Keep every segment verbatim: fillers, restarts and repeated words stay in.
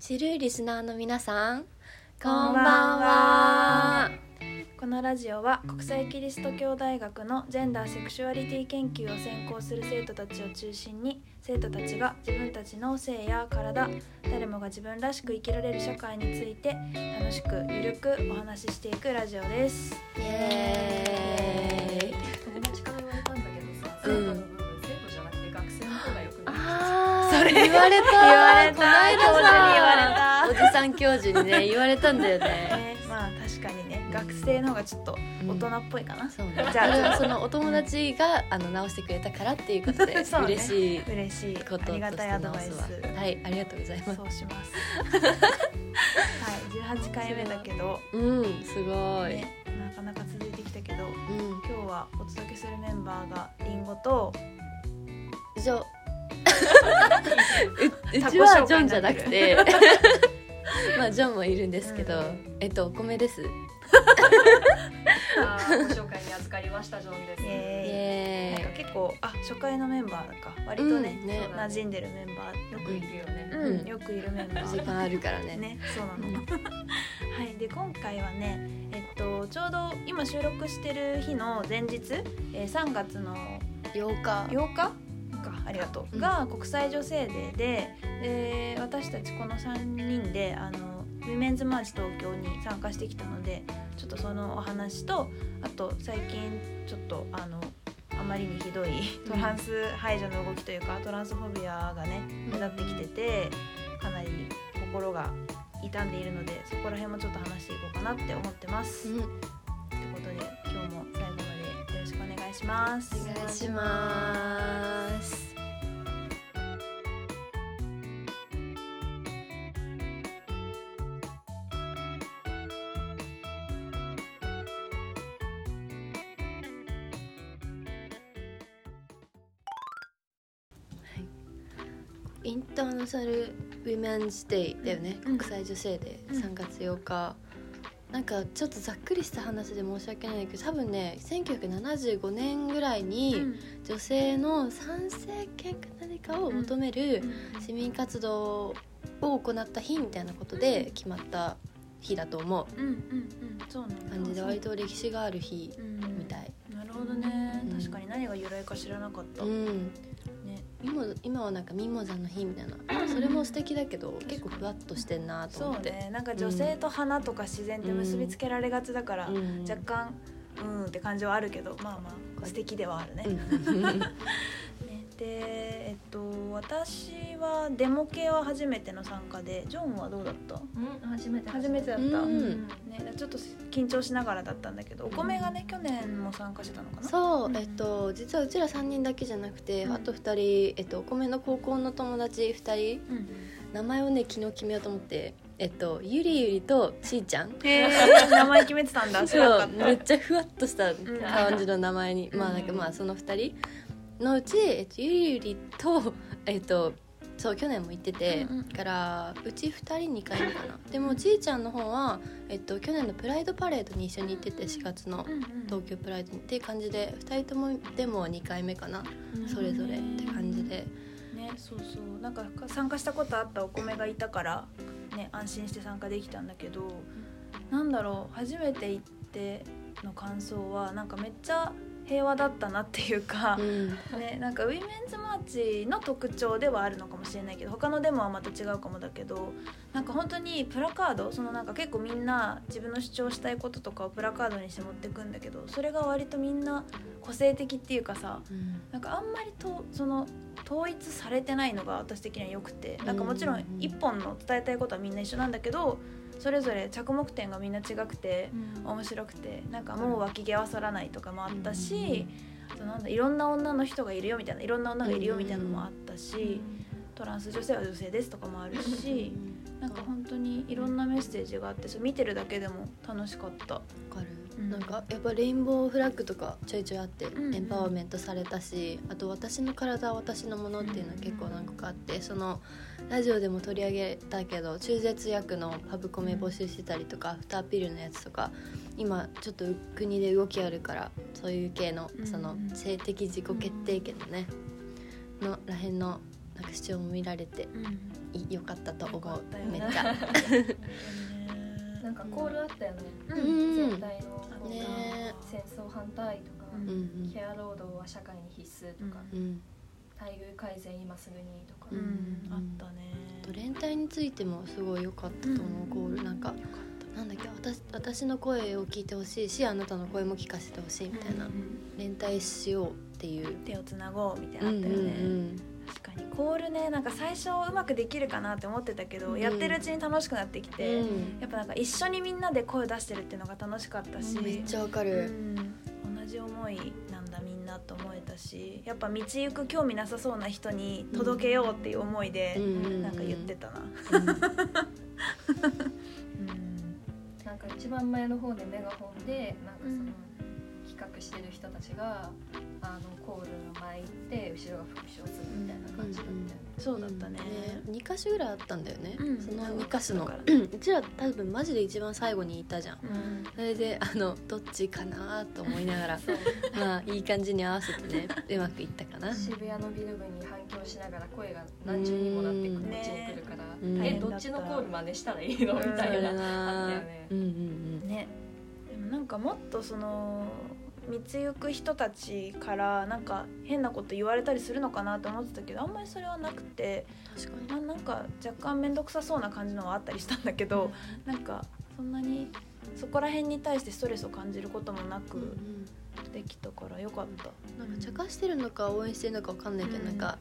知るリスナーの皆さん、こんばんは。このラジオは国際キリスト教大学のジェンダーセクシュアリティ研究を専攻する生徒たちを中心に、生徒たちが自分たちの性や体、誰もが自分らしく生きられる社会について楽しくゆるくお話ししていくラジオです。イエーイ。友達から言われたんだけどさ、生徒の部分、生徒じゃなくて学生の方がよくない。それ言われた言われた、この間さ、おじさん教授にね言われたんだよね。まあ確かにね、学生の方がちょっと大人っぽいかな、うん、そうね。じゃあそのお友達があの直してくれたからっていうことで嬉しい、ね、嬉しいこととして直すわ。はい、ありがとうございます。そうしますはい、じゅうはちかいめだけど、うん、すごい、ね、なかなか続いてきたけど、うん、今日はお届けするメンバーがリンゴとジョう, うちはジョンじゃなくてまあジョンもいるんですけど、うん、えっとお米ですあ、ご紹介に預かりましたジョンです、ね、なんか結構あ初回のメンバーか割とね、うん、ね、馴染んでるメンバー、よくいるよね、うん、よくいるメンバー時間あるから ね, ねそうなの、うん、はい。で今回はね、えっとちょうど今収録してる日の前日、えー、さんがつのようかありがとう、うん、が国際女性デー で, で私たちこのさんにんであのウィメンズマーチ東京に参加してきたので、ちょっとそのお話と、あと最近ちょっとあのあまりにひどいトランス排除の動きというか、うん、トランスフォビアがね目立ってきてて、かなり心が痛んでいるので、そこら辺もちょっと話していこうかなって思ってます、うん、ということで今日も最後までよろしくお願いします。お願いします。インターナショナルウィメンズデイだよね、うん、国際女性デイ、うん、さんがつようか、なんかちょっとざっくりした話で申し訳ないけど、多分ねせんきゅうひゃくななじゅうごねんぐらいに女性の参政権か何かを求める市民活動を行った日みたいなことで決まった日だと思う、うんうんうん、そうなんだ、感じで割と歴史がある日みたい、うん、なるほどね、うん、確かに何が由来か知らなかった、うん、今はなんかミモザの日みたいな、それも素敵だけど結構ふわっとしてんなと思って。そうね、なんか女性と花とか自然って結びつけられがちだから、うん、若干うんって感じはあるけど、まあまあ素敵ではあるね、うん、ね。で、えっと私はデモ系は初めての参加で、ジョンはどうだった？うん、初めて初めてだった、うんね、ちょっと緊張しながらだったんだけど、お米がね去年も参加してたのかな。そう、うん、えっと実はうちらさんにんだけじゃなくて、うん、あとふたり、えっとお米の高校の友達ふたり、うん、名前をね昨日決めようと思って、えっとゆりゆりとしーちゃん、えー、名前決めてたんだ。そう、めっちゃふわっとした感じの名前に、うん、まあなんかまあそのふたりのうち、えっと、ゆりゆりと、えっと、そう去年も行ってて、うんうん、からうちふたりにかいめかな。でもちーちゃんの方は、えっと、去年のプライドパレードに一緒に行ってて、しがつの東京プライドに、うんうん、っていう感じでふたりともでもにかいめかな、うん、それぞれって感じで、ね、そうそう、なんか参加したことあったお米がいたから、ね、安心して参加できたんだけど、なんだろう、初めて行っての感想はなんかめっちゃ平和だったなっていうか、うんね、なんかウィメンズマーチの特徴ではあるのかもしれないけど、他のデモはまた違うかもだけど、なんか本当にプラカード、そのなんか結構みんな自分の主張したいこととかをプラカードにして持ってくんだけど、それが割とみんな個性的っていうかさ、うん、なんかあんまりとその統一されてないのが私的には良くて、なんかもちろん一本の伝えたいことはみんな一緒なんだけど、それぞれ着目点がみんな違くて、うん、面白くて、なんかもう脇毛は剃らないとかもあったし、うん、あとなんだいろんな女の人がいるよみたいな、いろんな女がいるよみたいなのもあったし、うん、トランス女性は女性ですとかもあるし、うん、なんか本当にいろんなメッセージがあって、それ見てるだけでも楽しかった。わかる。なんかやっぱレインボーフラッグとかちょいちょいあってエンパワーメントされたし、あと私の体は私のものっていうのは結構何個かあって、そのラジオでも取り上げたけど中絶薬のパブコメ募集してたりとか、アフターピルのやつとか、今ちょっと国で動きあるから、そういう系のその性的自己決定権のねのらへんのアクションも見られて、うん、よかったと思う、めっちゃなんかコールあったよね、うん、全体の方が戦争反対とか、うん、ケア労働は社会に必須とか、うん、待遇改善今すぐにとか、うん、あったね。と連帯についてもすごい良かったと思う、コールなんか、うん、よかったなんだっけ、 私, 私の声を聞いてほしいし、あなたの声も聞かせてほしいみたいな、うん、連帯しようっていう手をつなごうみたいなあったよね、うんうんうん、確かにコールね、なんか最初うまくできるかなって思ってたけど、うん、やってるうちに楽しくなってきて、うん、やっぱなんか一緒にみんなで声出してるっていうのが楽しかったし、うん、めっちゃわかる、うん、同じ思いなんだみんなと思えたし、やっぱ道行く興味なさそうな人に届けようっていう思いで、うん、なんか言ってたな、うんうん、なんか一番前の方でメガホンでなんかその、うん企画してる人たちがあのコールの前行って後ろが復唱するみたいな感じだったよね、うん、そうだったね、うん、ねに箇所ぐらいあったんだよね、うん、そのに箇所の う,、ね、うちら多分マジで一番最後にいたじゃん、うん、それであのどっちかなと思いながらまあいい感じに合わせてねうまくいったかな。渋谷のビル群に反響しながら声が何重にもなってこっちに来るから、うんね、えどっちのコール真似したらいいのみたいな、うん、あったよね、うんうんうん、ねでもなんかもっとその道行く人たちからなんか変なこと言われたりするのかなと思ってたけど、あんまりそれはなくて、確かに、まあ、なんか若干面倒くさそうな感じのはあったりしたんだけど、うん、なんかそんなにそこら辺に対してストレスを感じることもなく、うんうん、できたからよかった、うん、なんか茶化してるのか応援してるのか分かんないけど、うん、なんか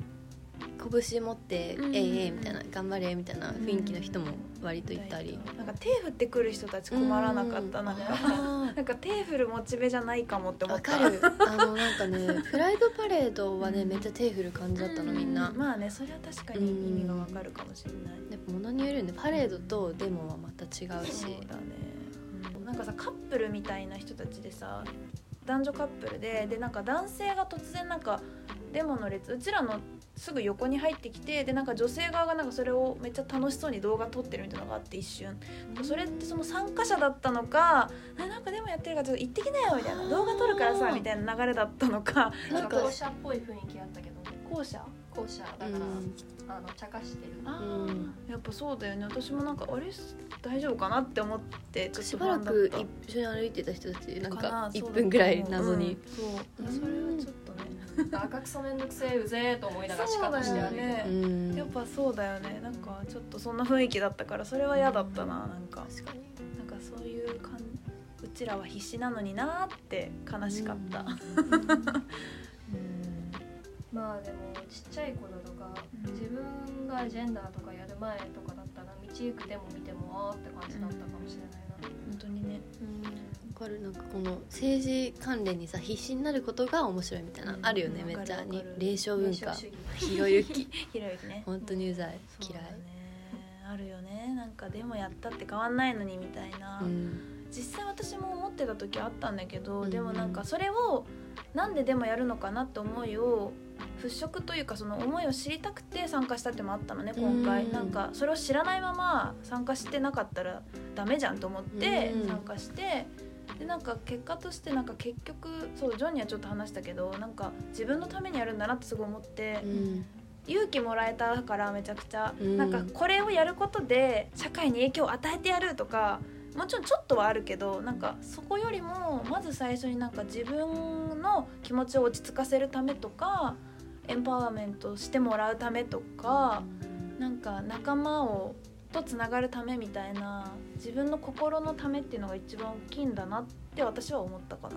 拳持って、うん、えいえいみたいな、頑張れみたいな雰囲気の人も割といたり、うん、なんか手振ってくる人たち困らなかった、うん、なんかなんか手振るモチベじゃないかもって思った。分かるあのなんかねプライドパレードはねめっちゃ手振る感じだったのみんな、うん、まあねそれは確かに意味が分かるかもしれない、うん、でも物によるよね、パレードとデモはまた違うし、そうだね、うん、なんかさカップルみたいな人たちでさ、男女カップルででなんか男性が突然なんかデモの列うちらのすぐ横に入ってきて、でなんか女性側がなんかそれをめっちゃ楽しそうに動画撮ってるみたいなのがあって、一瞬それってその参加者だったのか、なんかでもやってるからちょっと行ってきなよみたいな、動画撮るからさみたいな流れだったのか、なんか校舎っぽい雰囲気あったけど、校舎校舎だから、うん、あの茶化してる、あ、うん、やっぱそうだよね。私もなんかあれ大丈夫かなって思ってちょっとしばらく一緒に歩いてた人たちなんかいっぷんぐらい謎に、うん、そう、それはちょっとね赤くそめんどくせえうぜえと思いながら仕方して歩いてた、そうだよね、うん、やっぱそうだよね。なんかちょっとそんな雰囲気だったからそれは嫌だったな、なんか確かになんかそういう感じ、うちらは必死なのになって悲しかった、うんうん、まあでもちっちゃい頃とか、うん、自分がジェンダーとかやる前とかだったら道行くでも見てもあーって感じだったかもしれないな、うん、本当にね、うん分かる。なんかこの政治関連にさ必死になることが面白いみたいな、うん、あるよね、めっちゃに霊障文化ひろゆきひろゆきね本当にうざい、うん、嫌い、ね、あるよね。なんかでもやったって変わんないのにみたいな、うん、実際私も思ってた時あったんだけど、うん、でもなんかそれをなんででもやるのかなって思いを払拭というか、その思いを知りたくて参加したってもあったのね今回、うん、なんかそれを知らないまま参加してなかったらダメじゃんと思って参加して、うんでなんか結果としてなんか結局そうジョンにはちょっと話したけど、なんか自分のためにやるんだなってすごい思って、うん、勇気もらえたからめちゃくちゃ、うん、なんかこれをやることで社会に影響を与えてやるとかもちろんちょっとはあるけど、なんかそこよりもまず最初になんか自分の気持ちを落ち着かせるためとかエンパワーメントしてもらうためとか、なんか仲間をとつながるためみたいな、自分の心のためっていうのが一番大きいんだなって私は思ったかな。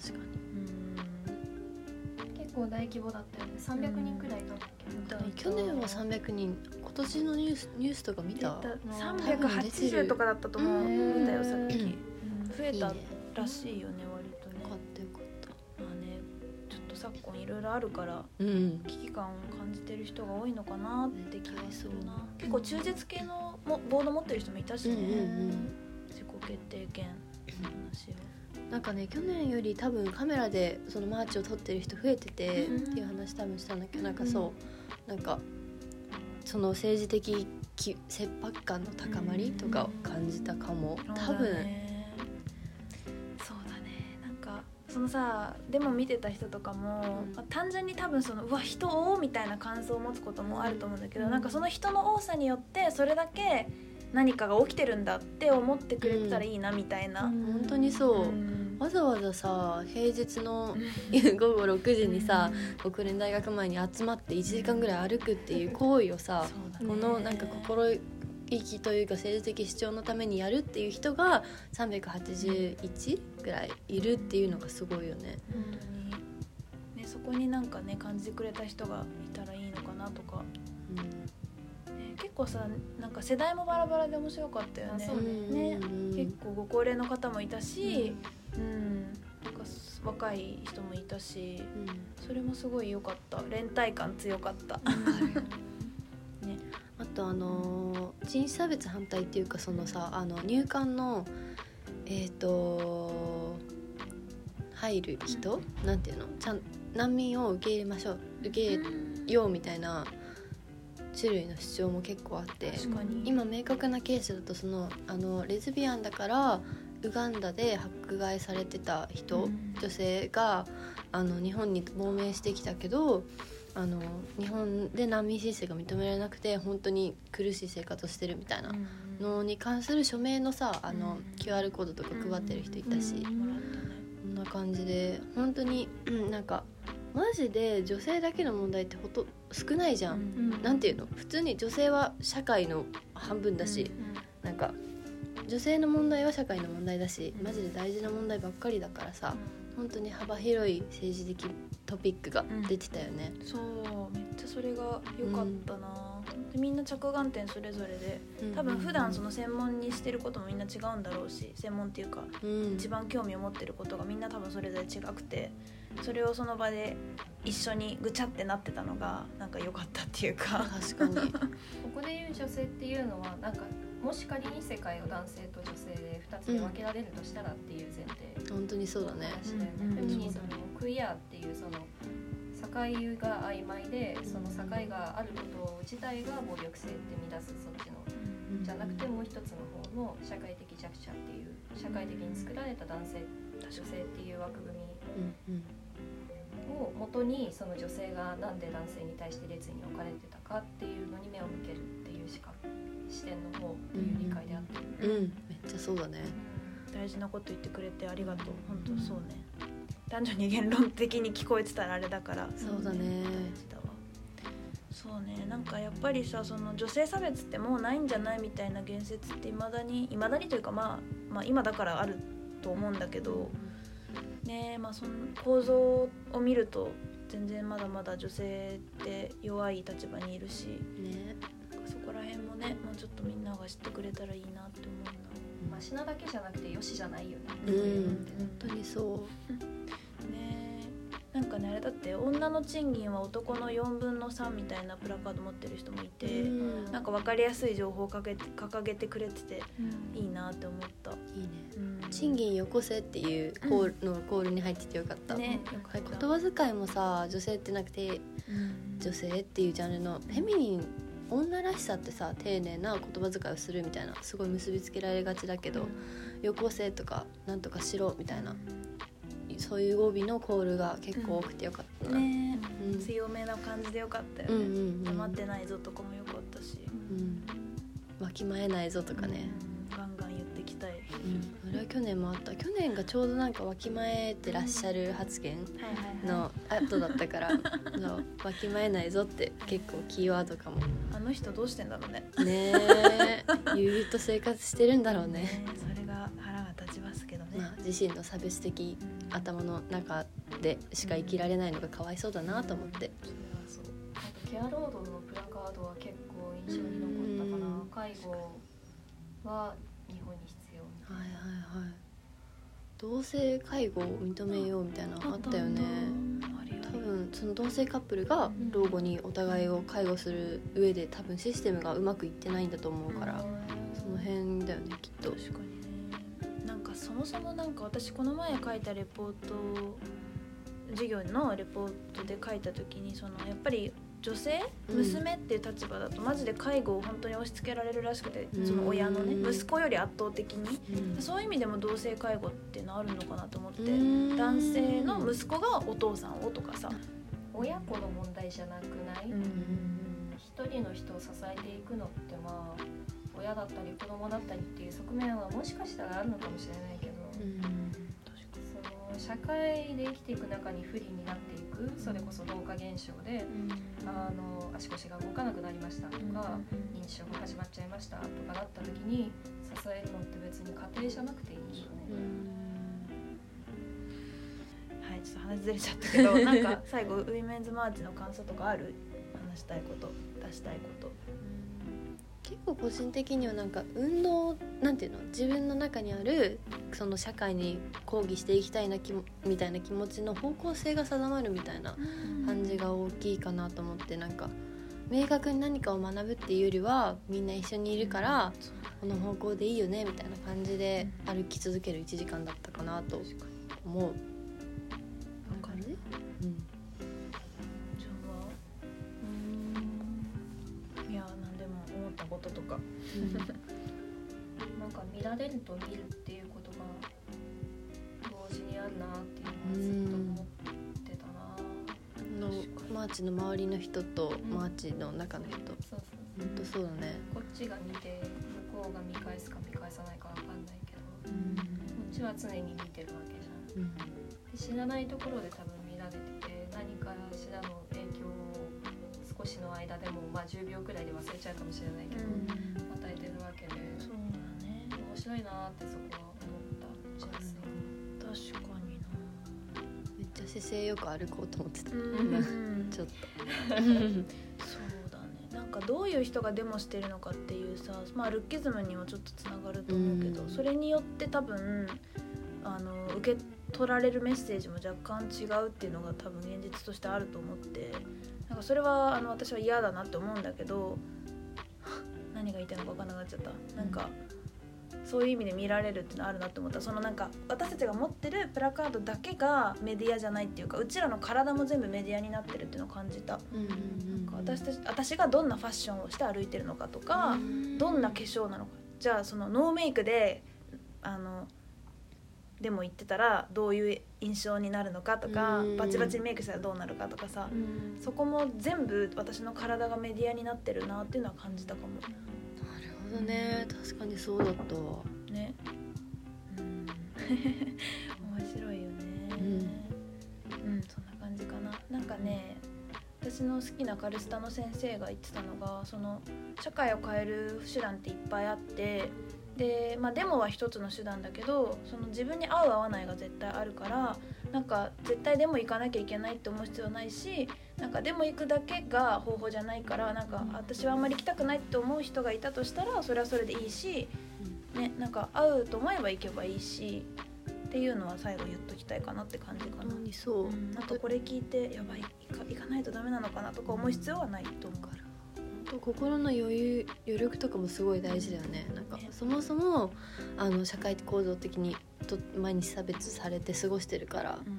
確かに、うん、結構大規模だったよね。さんびゃくにんくらいいたんだけど、うん、去年はさんびゃくにん、今年のニュース、ニュースとか見た？さんびゃくはちじゅうとかだったと思う、見たよさっき、うん、増えたらしいよね、割とね。よかったよかった、まあね、ちょっと昨今いろいろあるから、うん、危機感を感じてる人が多いのかなって気がするな、うん、結構中絶系のもボード持ってる人もいたしね、うんうんうん、自己決定権の話をなんかね、去年より多分カメラでそのマーチを撮ってる人増えてて、うんうん、っていう話多分したんだけど、なんかそう、うんうん、なんかその政治的切迫感の高まりとかを感じたかも、うんうん、多分そうだね、そうだね、なんかそのさデモ見てた人とかも、うん、単純に多分そのうわ人多みたいな感想を持つこともあると思うんだけど、うん、なんかその人の多さによってそれだけ何かが起きてるんだって思ってくれたらいいなみたいな、うんうん、本当にそう、うん、わざわざさ平日の午後ろくじにさ、うん、国連大学前に集まっていちじかんぐらい歩くっていう行為をさ、うん、このなんか心意気というか政治的主張のためにやるっていう人がさんびゃくはちじゅういちぐらいいるっていうのがすごいよね、本当にね、そこになんかね感じてくれた人がいたらいいのかなとか、うんね、結構さなんか世代もバラバラで面白かったよね、そうね、うん、結構ご高齢の方もいたし、うんうん、なんか若い人もいたし、うん、それもすごい良かった、連帯感強かった、うんね、あとあの人種差別反対っていうかそのさあの入管のえーと入る人、うん、なんていうのちゃん難民を受け入れましょう受け入れようみたいな種類の主張も結構あって、確かに今明確なケースだとそのあのレズビアンだからウガンダで迫害されてた人、うん、女性があの日本に亡命してきたけどあの日本で難民申請が認められなくて本当に苦しい生活をしてるみたいなのに関する署名のさあの キューアール コードとか配ってる人いたし、こんな感じで本当になんかマジで女性だけの問題ってほと少ないじゃん、なんていうの普通に女性は社会の半分だし、なんか女性の問題は社会の問題だしマジで大事な問題ばっかりだからさ、本当に幅広い政治的トピックが出てたよね、うん、そうめっちゃそれが良かったな、うん、みんな着眼点それぞれで、うん、多分普段その専門にしてることもみんな違うんだろうし、専門っていうか、うん、一番興味を持ってることがみんな多分それぞれ違くて、それをその場で一緒にぐちゃってなってたのがなんか良かったっていうか、確かにここで言う女性っていうのはなんかもし仮に世界を男性と女性でふたつで分けられるとしたらっていう前提、うん、本当にそうだね、フェミニズムのクイアっていうその境が曖昧で、その境があること自体が暴力性って乱すそっちの、うん、じゃなくてもう一つの方の社会的弱者っていう社会的に作られた男性女性っていう枠組みを元にその女性がなんで男性に対して列に置かれてたかっていうのに目を向けるっていうしか視点の方という理解であって、うんうん、めっちゃそうだね、大事なこと言ってくれてありがとう、本当そうね、男女に言論的に聞こえてたらあれだから、そうだね、大事だわ、そうね、なんかやっぱりさその女性差別ってもうないんじゃないみたいな言説っていまだにいまだにというか、まあ、まあ今だからあると思うんだけど、うん、ねえ、まあ、その構造を見ると全然まだまだ女性って弱い立場にいるしね、そこら辺もね、もうちょっとみんなが知ってくれたらいいなって思うな。マシなだけじゃなくてよしじゃないよね。うん、本当にそう。ねえ、なんかねあれだって女の賃金は男のよんぶんのさんみたいなプラカード持ってる人もいて、うん、なんか分かりやすい情報を掲げて、掲げてくれてて、うん、いいなって思った。いいね。うん、賃金よこせっていうコール、うん、のコールに入っててよかった。ね、よかった。言葉遣いもさ、女性ってなくて、うん、女性っていうジャンルのフェミニン女らしさってさ丁寧な言葉遣いをするみたいなすごい結びつけられがちだけど、うん、よこせとかなんとかしろみたいなそういう語尾のコールが結構多くてよかったな、うんねうん、強めな感じでよかったよね、うんうんうん、黙ってないぞとかもよかったし、うん、わきまえないぞとかね、うん、ガンガン言っていきたい、うん、それは去年もあった。去年がちょうどなんかわきまえてらっしゃる発言の後だったから、はいはいはい、わきまえないぞって結構キーワードかも。あの人どうしてんだろうね。ねえ、悠々と生活してるんだろうね。ね、それが腹が立ちますけどね。まあ、自身の差別的頭の中でしか生きられないのがかわいそうだなと思って。うん、それはそう。ケアロードのプラカードは結構印象に残ったかな。介護は日本に必要みたいな。はいはいはい。同性介護を認めようみたいなのあったよね。多分その同性カップルが老後にお互いを介護する上で多分システムがうまくいってないんだと思うから、その辺だよねきっと。確かにね。なんかそもそもなんか私この前書いたレポート、授業のレポートで書いた時にそのやっぱり女性、うん、娘っていう立場だとマジで介護を本当に押し付けられるらしくて、その親のね、息子より圧倒的に、うん、そういう意味でも同性介護っていうのあるのかなと思って、男性の息子がお父さんをとかさ、親子の問題じゃなくない、うん、一人の人を支えていくのってまあ親だったり子供だったりっていう側面はもしかしたらあるのかもしれないけど、うん、その社会で生きていく中に不利になっていく、それこそ老化現象で、うん、あの足腰が動かなくなりましたとか、うん、認知症が始まっちゃいましたとかなった時に支えるのって別に家庭じゃなくていいよね、うん、はい、ちょっと話ずれちゃったけどなんか最後ウィメンズマーチの感想とかある？話したいこと、出したいこと。結構個人的にはなんか運動なんていうの、自分の中にあるその社会に抗議していきたいなきみたいな気持ちの方向性が定まるみたいな感じが大きいかなと思って、なんか明確に何かを学ぶっていうよりはみんな一緒にいるからこの方向でいいよねみたいな感じで歩き続けるいちじかんだったかなと思う。わかる？うん。こととか、うん、なんか見られると見るっていうことが同時にあるなっていうのはずっと思ってたな、うん、のマーチの周りの人と、うん、マーチの中の人、うん、そうそうそう、本当そうだね。こっちが見て向こうが見返すか見返さないかわかんないけど、うん、こっちは常に見てるわけじゃん、うん、で知らないところで多分見られてて、何かしらの影響を少しの間でも、まあ、じゅうびょうくらいで忘れちゃうかもしれないけど、うん、与えてるわけで、そうだね、面白いなってそこは思った。確かにな、めっちゃ姿勢よく歩こうと思ってた、うん、ちょっとそうだね、なんかどういう人がデモしてるのかっていうさ、まあ、ルッキズムにもちょっとつながると思うけど、うん、それによって多分あの受け取られるメッセージも若干違うっていうのが多分現実としてあると思って、なんかそれはあの私は嫌だなって思うんだけど何が言いたいのか分からなくなっちゃった、うん、なんかそういう意味で見られるってのあるなって思った。そのなんか私たちが持ってるプラカードだけがメディアじゃないっていうか、うちらの体も全部メディアになってるっていうのを感じた、うんうんうん、なんか 私, 私がどんなファッションをして歩いてるのかとか、うん、どんな化粧なのか、じゃあそのノーメイクであのでも言ってたらどういう印象になるのかとか、バチバチにメイクしたらどうなるかとかさ、そこも全部私の体がメディアになってるなっていうのは感じたかも。なるほどね、確かにそうだったわね、うん、面白いよね、うん、うん、そんな感じかな。なんかね、私の好きなカルスタの先生が言ってたのが、その社会を変える手段っていっぱいあって、で、まあ、デモは一つの手段だけど、その自分に合う合わないが絶対あるから、なんか絶対デモ行かなきゃいけないって思う必要ないし、なんかデモ行くだけが方法じゃないから、なんか私はあんまり行きたくないって思う人がいたとしたらそれはそれでいいし、ね、なんか合うと思えば行けばいいしっていうのは最後言っときたいかなって感じかな。そう、うん、なんかこれ聞いてやばい行かないとダメなのかなとか思う必要はないと思うから、心の余裕、余力とかもすごい大事だよね。なんかそもそもあの社会構造的にと毎日差別されて過ごしてるから、うん、なん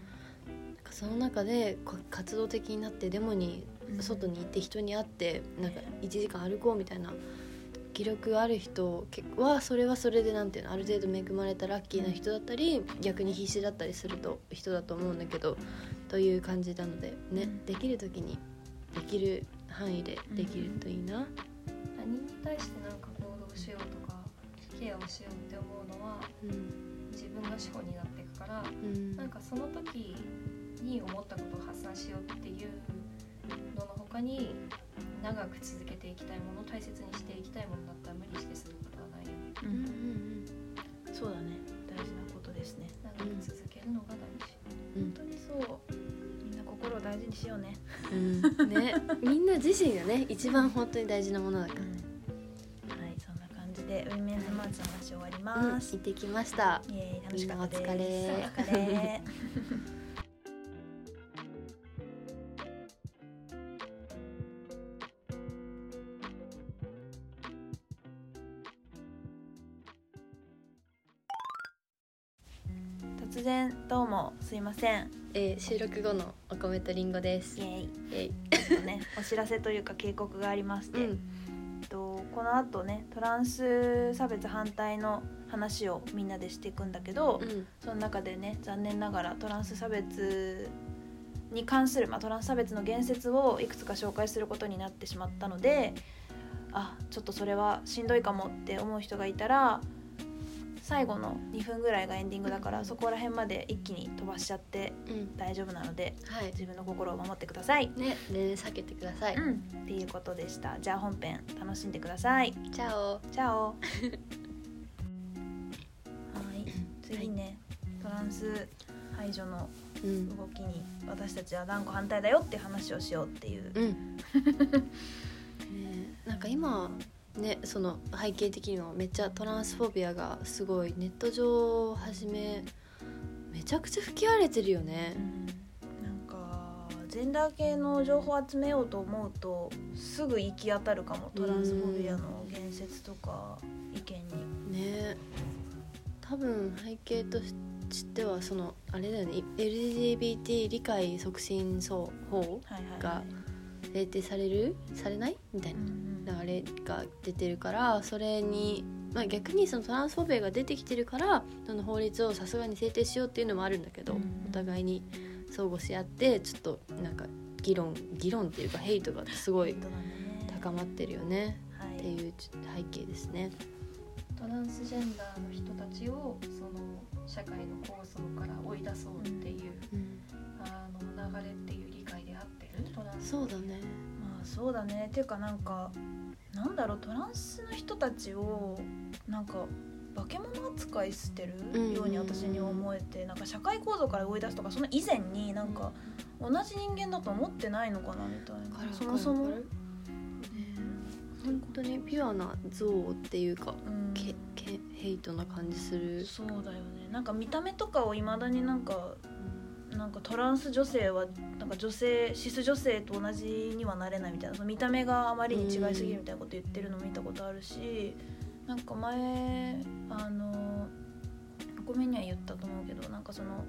かその中で活動的になってデモに外に行って人に会って、うん、なんかいちじかん歩こうみたいな気力ある人はそれはそれでなんていうの、ある程度恵まれたラッキーな人だったり逆に必死だったりすると人だと思うんだけど、という感じなのでね、うん、できる時にできる範囲でできるといいな、うん、他人に対して何か行動しようとかケアをしようって思うのは、うん、自分が資本になっていくから、うん、なんかその時に思ったことを発散しようっていうのの他に長く続けていきたいもの、大切にしていきたいものだったら無理してすることはないよね、うんうんうん、そうだね、大事なことですね。長く続けるのが大事、うん、本当にそう、心を大事にしようね、うん、ねみんな自身がね一番本当に大事なものだから、うん、はい、そんな感じでウィメンズマーチの話終わります、うん、行ってきました。イエーイ、楽しかったです。みんなお疲れ、お疲れ突然どうもすいません、えー、収録後のお米とりんごです。イエイイエイね、お知らせというか警告がありまして、うん、えっと、この後ねトランス差別反対の話をみんなでしていくんだけど、うん、その中でね残念ながらトランス差別に関する、まあ、トランス差別の言説をいくつか紹介することになってしまったので、あ、ちょっとそれはしんどいかもって思う人がいたら最後のにふんぐらいがエンディングだから、うん、そこら辺まで一気に飛ばしちゃって大丈夫なので、うん、はい、自分の心を守ってくださいね、ね、避けてください、うん、っていうことでした。じゃあ本編楽しんでください。チャオチャオはい、次ね、はい、トランス排除の動きに私たちは断固反対だよって話をしようっていう、うんね、なんか今ね、その背景的にもめっちゃトランスフォビアがすごいネット上をはじめめちゃくちゃ吹き荒れてるよね、うん、なんかジェンダー系の情報を集めようと思うとすぐ行き当たるかも、トランスフォビアの言説とか意見に、ね、多分背景としてはそのあれだよね、 エルジービーティー 理解促進法が制定される、されないみたいな、うんあれが出てるから、それに、まあ、逆にそのトランスフォビアが出てきてるからその法律をさすがに制定しようっていうのもあるんだけど、うん、お互いに相互し合ってちょっとなんか議論議論っていうかヘイトがすごい高まってるよねっていう背景ですね、はい、トランスジェンダーの人たちをその社会の構想から追い出そうっていう、うん、あの流れっていう理解で合ってるトランス。そうだね、まあ、そうだね。ていうかなんかなんだろう、トランスの人たちをなんか化け物扱いしてるように私に思えて、うんうんうん、なんか社会構造から追い出すとかその以前になんか同じ人間だと思ってないのかなみたいな、からそもそも、ね、本当にピュアな憎悪っていうか、うん、けけヘイトな感じする。そうだよね、なんか見た目とかをいまだになんか、なんかトランス女性はなんか女性シス女性と同じにはなれないみたいな、その見た目があまりに違いすぎるみたいなこと言ってるの見たことあるし、なんか前あのごめんには言ったと思うけど、なんかその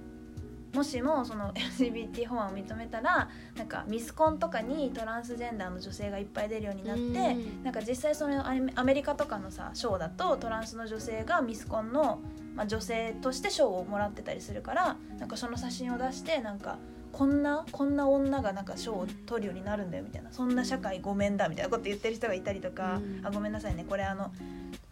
もしもその エルジービーティー 法案を認めたらなんかミスコンとかにトランスジェンダーの女性がいっぱい出るようになって、なんか実際そのアメリカとかのさショーだとトランスの女性がミスコンの、まあ、女性として賞をもらってたりするから、なんかその写真を出してなんかこんなこんな女がなんか賞を取るようになるんだよみたいな、そんな社会ごめんだみたいなこと言ってる人がいたりとか、あ、ごめんなさいね、これあの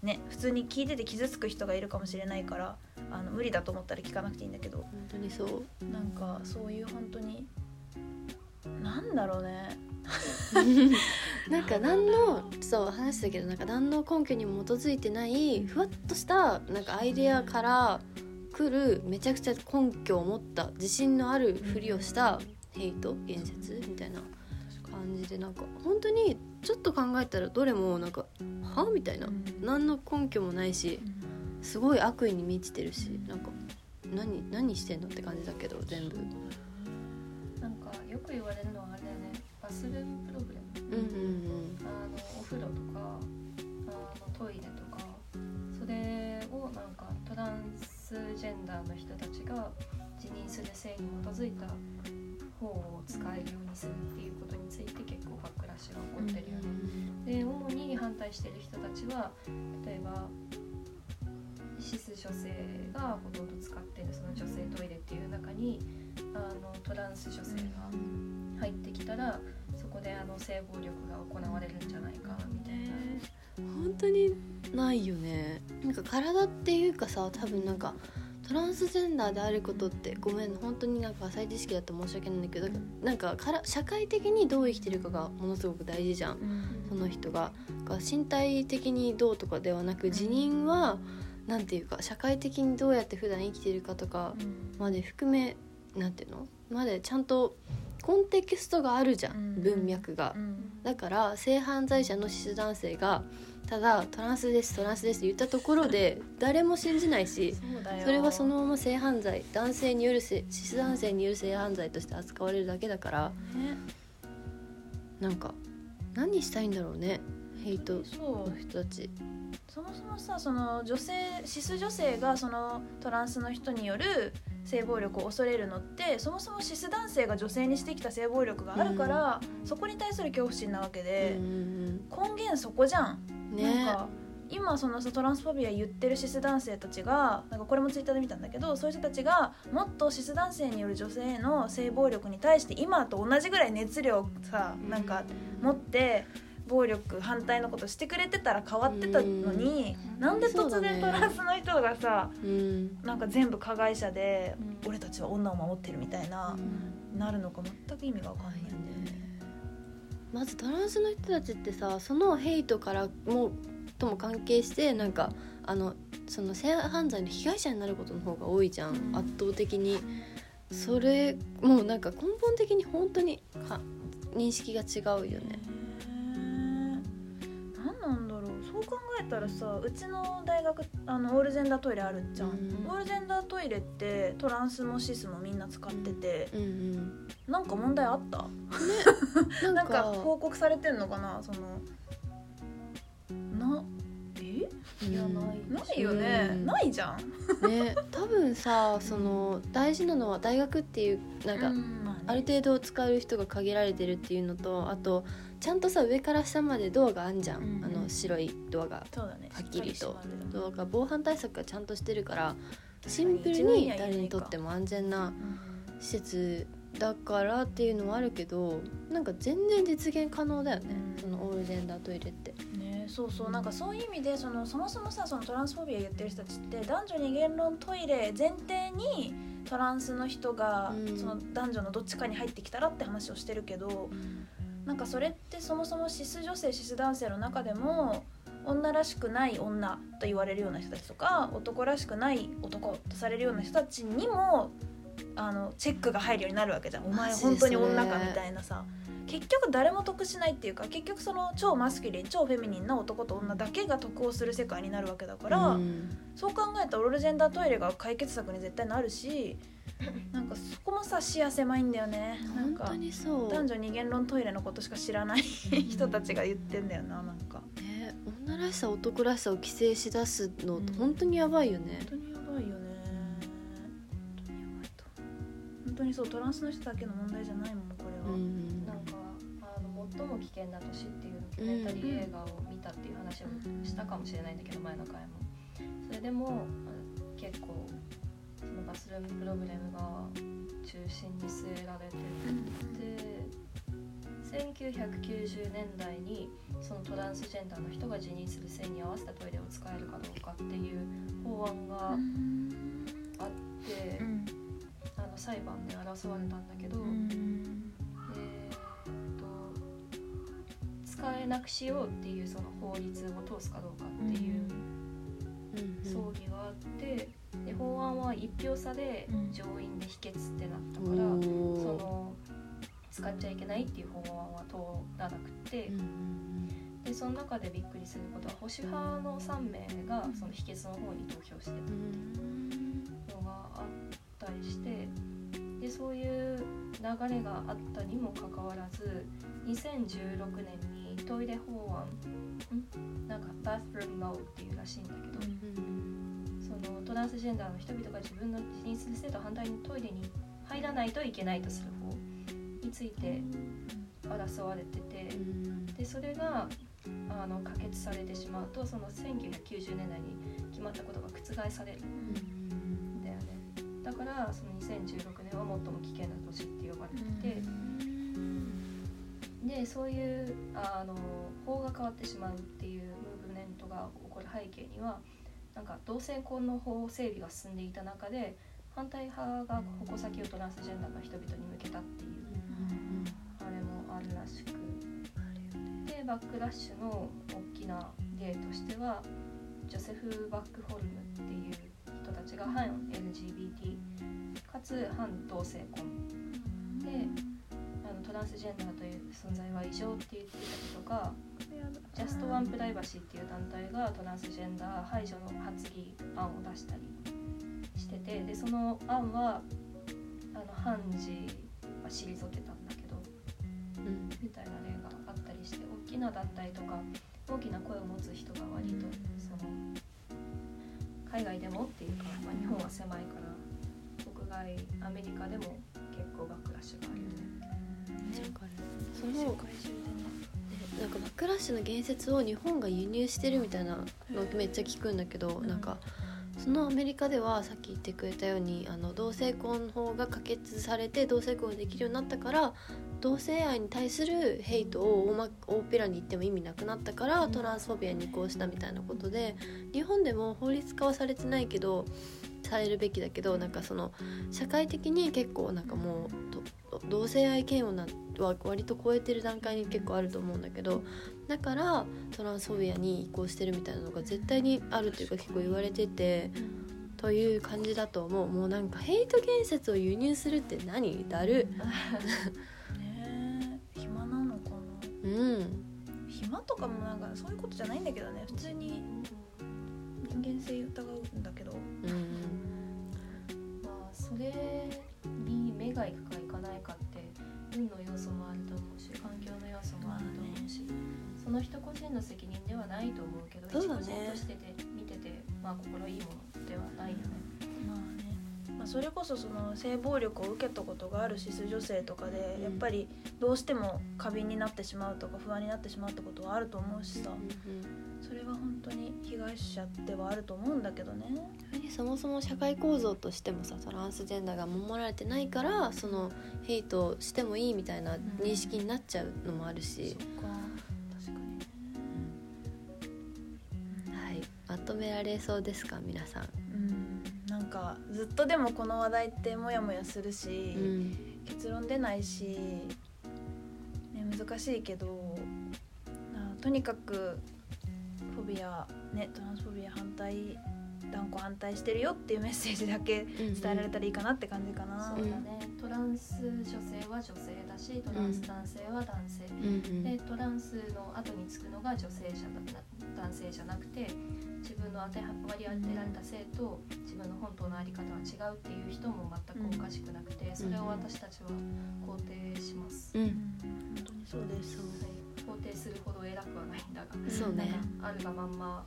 ね普通に聞いてて傷つく人がいるかもしれないから、あの無理だと思ったら聞かなくていいんだけど、本当にそう、なんかそういう本当になんだろうねなんか何のそう話したけどなんか何の根拠にも基づいてないふわっとしたなんかアイデアから来るめちゃくちゃ根拠を持った自信のあるふりをしたヘイト言説みたいな感じで、なんか本当にちょっと考えたらどれもなんかはみたいな、何の根拠もないしすごい悪意に満ちてるし、なんか 何, 何してんのって感じだけど全部。なんかよく言われるのはあれだよね、バスルームプログラム、うんうんうん、あのお風呂とかあのトイレとか、それをなんかトランスジェンダーの人たちが自認する性に基づいた法を使えるようにするっていうことについて結構バックラッシュが起こってるよね、うんうんうん、で主に反対してる人たちは例えばシス女性がほとんど使っているその女性トイレっていう中にあのトランス女性が入ってきたらそこであの性暴力が行われるんじゃないかみたいな、本当にないよね。なんか体っていうかさ、多分なんかトランスジェンダーであることってごめん本当になんか浅い知識だって申し訳ないんだけど、なんかから社会的にどう生きてるかがものすごく大事じゃん、その人が身体的にどうとかではなく、自認はなんていうか社会的にどうやって普段生きてるかとかまで含め、うん、なんていうのまでちゃんとコンテキストがあるじゃん、うん、文脈が、うん、だから性犯罪者のシス男性がただトランスですトランスですって言ったところで誰も信じないしそれはそのまま性犯罪男性によるシス男性による性犯罪として扱われるだけだから、ね、なんか何したいんだろうねヘイトの人たち。そもそもさその女性シス女性がそのトランスの人による性暴力を恐れるのって、そもそもシス男性が女性にしてきた性暴力があるから、うん、そこに対する恐怖心なわけで、うん、根源そこじゃん、ね、なんか今そのトランスフォビア言ってるシス男性たちが、なんかこれもツイッターで見たんだけど、そういう人たちがもっとシス男性による女性への性暴力に対して今と同じぐらい熱量をさ、なんか持って暴力反対のことしてくれてたら変わってたのに、んなんで突然トランスの人がさ、ね、なんか全部加害者で俺たちは女を守ってるみたいななるのか全く意味が分かんないんだよね。まずトランスの人たちってさ、そのヘイトからもうとも関係して、なんかあのその性犯罪の被害者になることの方が多いじゃん、うん、圧倒的に。それもうなんか根本的に本当に認識が違うよね。何なんだろう。そう考えたらさ、うちの大学あのオールジェンダートイレあるじゃん、うん、オールジェンダートイレってトランスもシスもみんな使ってて、うんうん、なんか問題あった、ね、なんか報告されてんのかな、そのなえいやない、うん、ないよね、うん、ないじゃん、ね、多分さ、その大事なのは大学っていうなんか、うんまあね、ある程度使う人が限られてるっていうのと、あとちゃんとさ上から下までドアがあんじゃん、うん、あの白いドアが、そうだね、はっきりとドアが防犯対策がちゃんとしてるから、シンプルに誰にとっても安全な施設だからっていうのはあるけど、なんか全然実現可能だよね、うん、そのオールジェンダートイレってね。そうそう、なんかそういう意味で そ, のそもそもさ、そのトランスフォビア言ってる人たちって男女二元論トイレ前提にトランスの人が、うん、その男女のどっちかに入ってきたらって話をしてるけど、なんかそれってそもそもシス女性シス男性の中でも女らしくない女と言われるような人たちとか、男らしくない男とされるような人たちにもあのチェックが入るようになるわけじゃん。お前本当に女かみたいなさ、結局誰も得しないっていうか、結局その超マスキュリン超フェミニンな男と女だけが得をする世界になるわけだから、うん、そう考えたらオールジェンダートイレが解決策に絶対なるし、なんかそこもさ視野狭いんだよね。なんか本当にそう、男女二元論トイレのことしか知らない人たちが言ってんだよな、なんか、ね、女らしさ男らしさを規制しだすの、うん、本当にやばいよね。本当にやばいよね。本当にそう、トランスの人だけの問題じゃないもんこれは、うん、なんかあの最も危険な年っていうドキュメンタリー映画を見たっていう話をしたかもしれないんだけど、前の回もそれでも結構そのバスルームプロブレムが中心に据えられてて、せんきゅうひゃくきゅうじゅうねんだいにそのトランスジェンダーの人が自認する性に合わせたトイレを使えるかどうかっていう法案があって、うん、あの裁判で争われたんだけど、うん、えー、と使えなくしようっていうその法律を通すかどうかっていう争議があって、うん、で法案はいち票差で上院で否決ってなったから、うん、その使っちゃいけないっていう法案は通らなくて、うん、でその中でびっくりすることは保守派のさんめいがその否決の方に投票してたっていうのがあって、して、でそういう流れがあったにもかかわらず、にせんじゅうろくねんにトイレ法案んなんかバスルームローっていうらしいんだけど、そのトランスジェンダーの人々が自分の自認する性と反対にトイレに入らないといけないとする法について争われてて、でそれがあの可決されてしまうと、そのせんきゅうひゃくきゅうじゅうねんだいに決まったことが覆される。だからそのにせんじゅうろくねんは最も危険な年って呼ばれてて、うん、でそういうあの法が変わってしまうっていうムーブメントが起こる背景には、なんか同性婚の法整備が進んでいた中で反対派が矛先をトランスジェンダーの人々に向けたっていう、うん、あれもあるらしく、うん、でバックラッシュの大きな例としてはジョセフ・バックホルムっていう人たちが反 エルジービーティー かつ反同性婚で、あのトランスジェンダーという存在は異常って言っていたとか、ジャストワンプライバシーっていう団体がトランスジェンダー排除の発議案を出したりしてて、でその案はあの判事は退けたんだけど、うん、みたいな例があったりして、大きな団体とか大きな声を持つ人が割とその海外でもっていうか、まあ、日本は狭いから国海アメリカでも結構バックラッシュがあるよね。確かに。その世界中でね、なんかバックラッシュの言説を日本が輸入してるみたいなのめっちゃ聞くんだけど、うん、なんかそのアメリカではさっき言ってくれたようにあの同性婚法が可決されて同性婚ができるようになったから、同性愛に対するヘイトを大ま、大っぺらに言っても意味なくなったからトランスフォビアに移行したみたいなことで、日本でも法律化はされてないけどされるべきだけど、なんかその社会的に結構なんかもう同性愛嫌悪は割と超えてる段階に結構あると思うんだけど、だからトランスフォビアに移行してるみたいなのが絶対にあるというか結構言われててという感じだと思う。もうなんかヘイト言説を輸入するって何だるねえ、暇なのかな。うん。暇とかもなんかそういうことじゃないんだけどね、普通に人間性疑うんだけど、うん、まあそれに目がいくかいかないかって運の要素もあると思うし環境の要素もあると思うし、まあね、その人個人の責任ではないと思うけど、一個人としてて見てて、まあ、心いいものではないよね。まあね、まあ、それこそその性暴力を受けたことがあるシス女性とかで、うん、やっぱりどうしても過敏になってしまうとか不安になってしまうってことはあると思うしさ、うんうん、それは本当に被害者ではあると思うんだけどね。そもそも社会構造としてもさ、トランスジェンダーが守られてないからそのヘイトしてもいいみたいな認識になっちゃうのもあるし、うん、そっか、確かに、はい、まとめられそうですか皆さん。うん、なんかずっとでもこの話題ってモヤモヤするし、うん、結論出ないし、ね、難しいけど、とにかくフォビア、ね、トランスフォビア反対、断固反対してるよっていうメッセージだけ伝えられたらいいかなって感じかな、うんうん、そうだね。トランス女性は女性だし、トランス男性は男性、うん、でトランスの後につくのが女性者だ、男性じゃなくて、自分の当ては割り当てられた性と自分の本当の在り方は違うっていう人も全くおかしくなくて、うん、それを私たちは肯定します、うんうん、本当にそうです、はい、肯定するほど偉くはないんだが、そうね、あるがまんま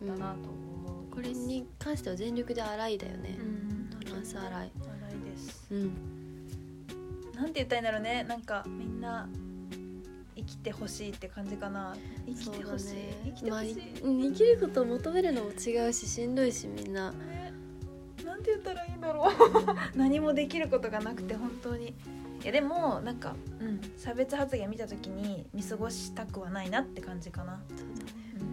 だなと思う、うん、これに関しては全力で洗いだよね、うん、トランス洗い洗いです、うん、なんて言ったらいいんだろうね、なんかみんな生きてほしいって感じかな。生きてほしい、ね、生きてほしい、まあ、生きることを求めるのも違うししんどいしみんな、ね、なんて言ったらいいんだろう何もできることがなくて本当に、いやでもなんか、うん、差別発言見たときに見過ごしたくはないなって感じかな。そうだね、う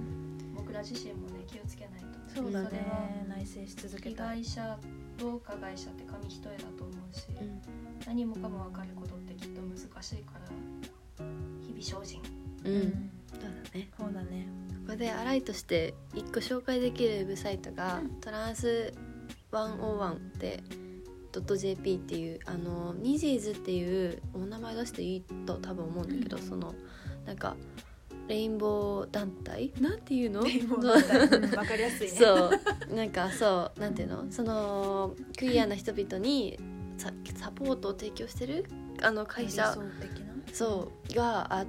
ん、僕ら自身もね気をつけないと。そうだね、それは内省し続けた。被害者と加害者って紙一重だと思うし、うん、何もかも分かることってきっと難しいから日々精進、うん、うん、そうだね、そうだね。ここでアライとしていっこ紹介できるウェブサイトが、うん、トランスひゃくいちって.jp っていう、あのニジーズっていうお名前出していいと多分思うんだけど、うん、そのなんかレインボー団体なんていうの、レインボー団体、うん、分かりやすいね。そうなんかそうなんていうの、そのクイアな人々にサ、サポートを提供してるあの会社、そうがあ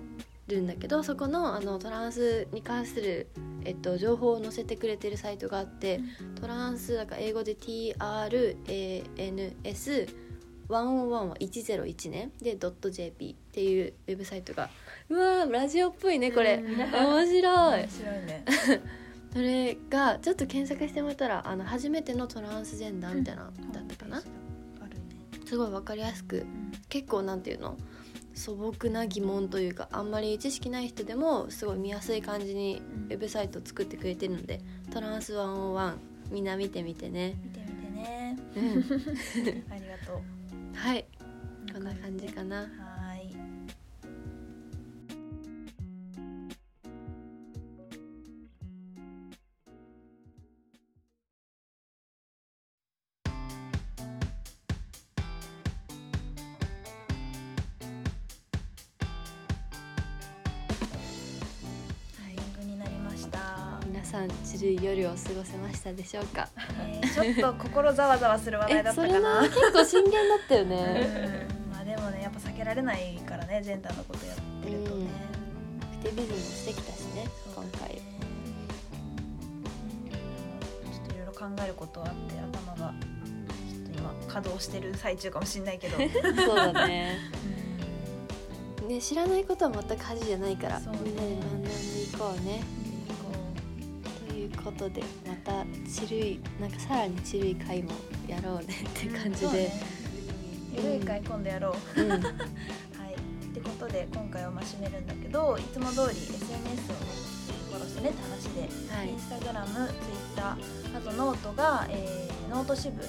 るんだけど、そこのあのトランスに関するえっと、情報を載せてくれてるサイトがあって、うん、トランスだから英語で ティーアールエーエヌエス ひゃくいちはひゃくいちねで .jp っていうウェブサイトが、うわラジオっぽいねこれ、面白い面白いねそれがちょっと検索してもらったら、あの初めてのトランスジェンダーみたいな、うん、だったかな、あるね、すごい分かりやすく、うん、結構なんていうの素朴な疑問というか、あんまり知識ない人でもすごい見やすい感じにウェブサイトを作ってくれてるので、トランスひゃくいちみんな見てみてね、見てみてね、うん、ありがとう、はい、こんな感じかな、はい。皆さん、ちるい夜を過ごせましたでしょうか、えー、ちょっと心ざわざわする話題だったかなえ、それも結構真剣だったよねまあでもね、やっぱ避けられないからね、ジェンダーのことやってるとね、アクティビズムしてきたしね、今回、ね、ちょっといろいろ考えることあって頭がちょっと今稼働してる最中かもしれないけどそうだね、うん、ね、知らないことは全く恥じゃないから、ね、みんなで学んでいこうね、うん、ということでまたちるいなんかさらにちるい回もやろうねって感じで、うん、そうね、ゆるい回今度やろう、うんはい、ってことで今回はましめるんだけど、いつも通り エスエヌエス をフォローするねって話で、はい、インスタグラム、ツイッター、あとノートが、えー、ノート支部って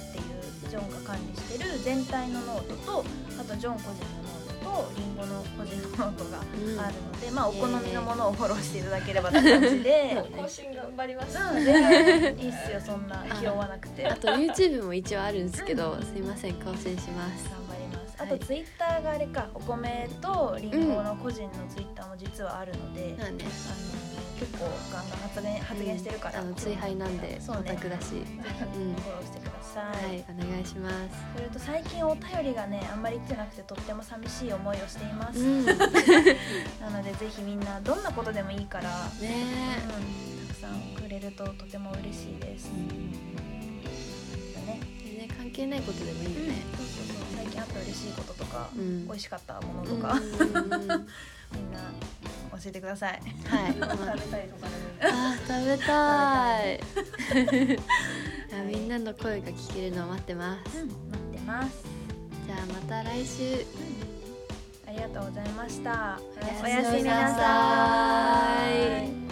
いうジョンが管理してる全体のノートと、あとジョン個人のノートとリンゴの個人のノートがあるので、うん、まあお好みのものをフォローしていただければって感じで更新頑張ります、うん、でいいっすよ、そんな気負わなくて。 あ, あと YouTube も一応あるんですけど、うん、すいません、更新します、頑張ります、はい、あとツイッターがあれか、お米とリンゴの個人のツイッターも実はあるので、うん、なんであの結構ガンガン発言、発言してるから、うん、あの追廃なんで、オタクだし、ぜひ、うん、フォローしてください、はい、お願いします。それと最近お便りがね、あんまり来てなくてとっても寂しい思いをしています、うん、なのでぜひみんなどんなことでもいいから、ね、うん、たくさんくれるととても嬉しいです、うんだね、ね、関係ないことでもいいよね、うん、そうそうそう、最近あった嬉しいこととか、うん、美味しかったものとか、うん、みんな教えてください。はい、食べたいとかね。あ、食べたい。みんなの声が聞けるのを待ってます。うん、待ってます。じゃあまた来週。うん、ありがとうございました。おやすみなさい。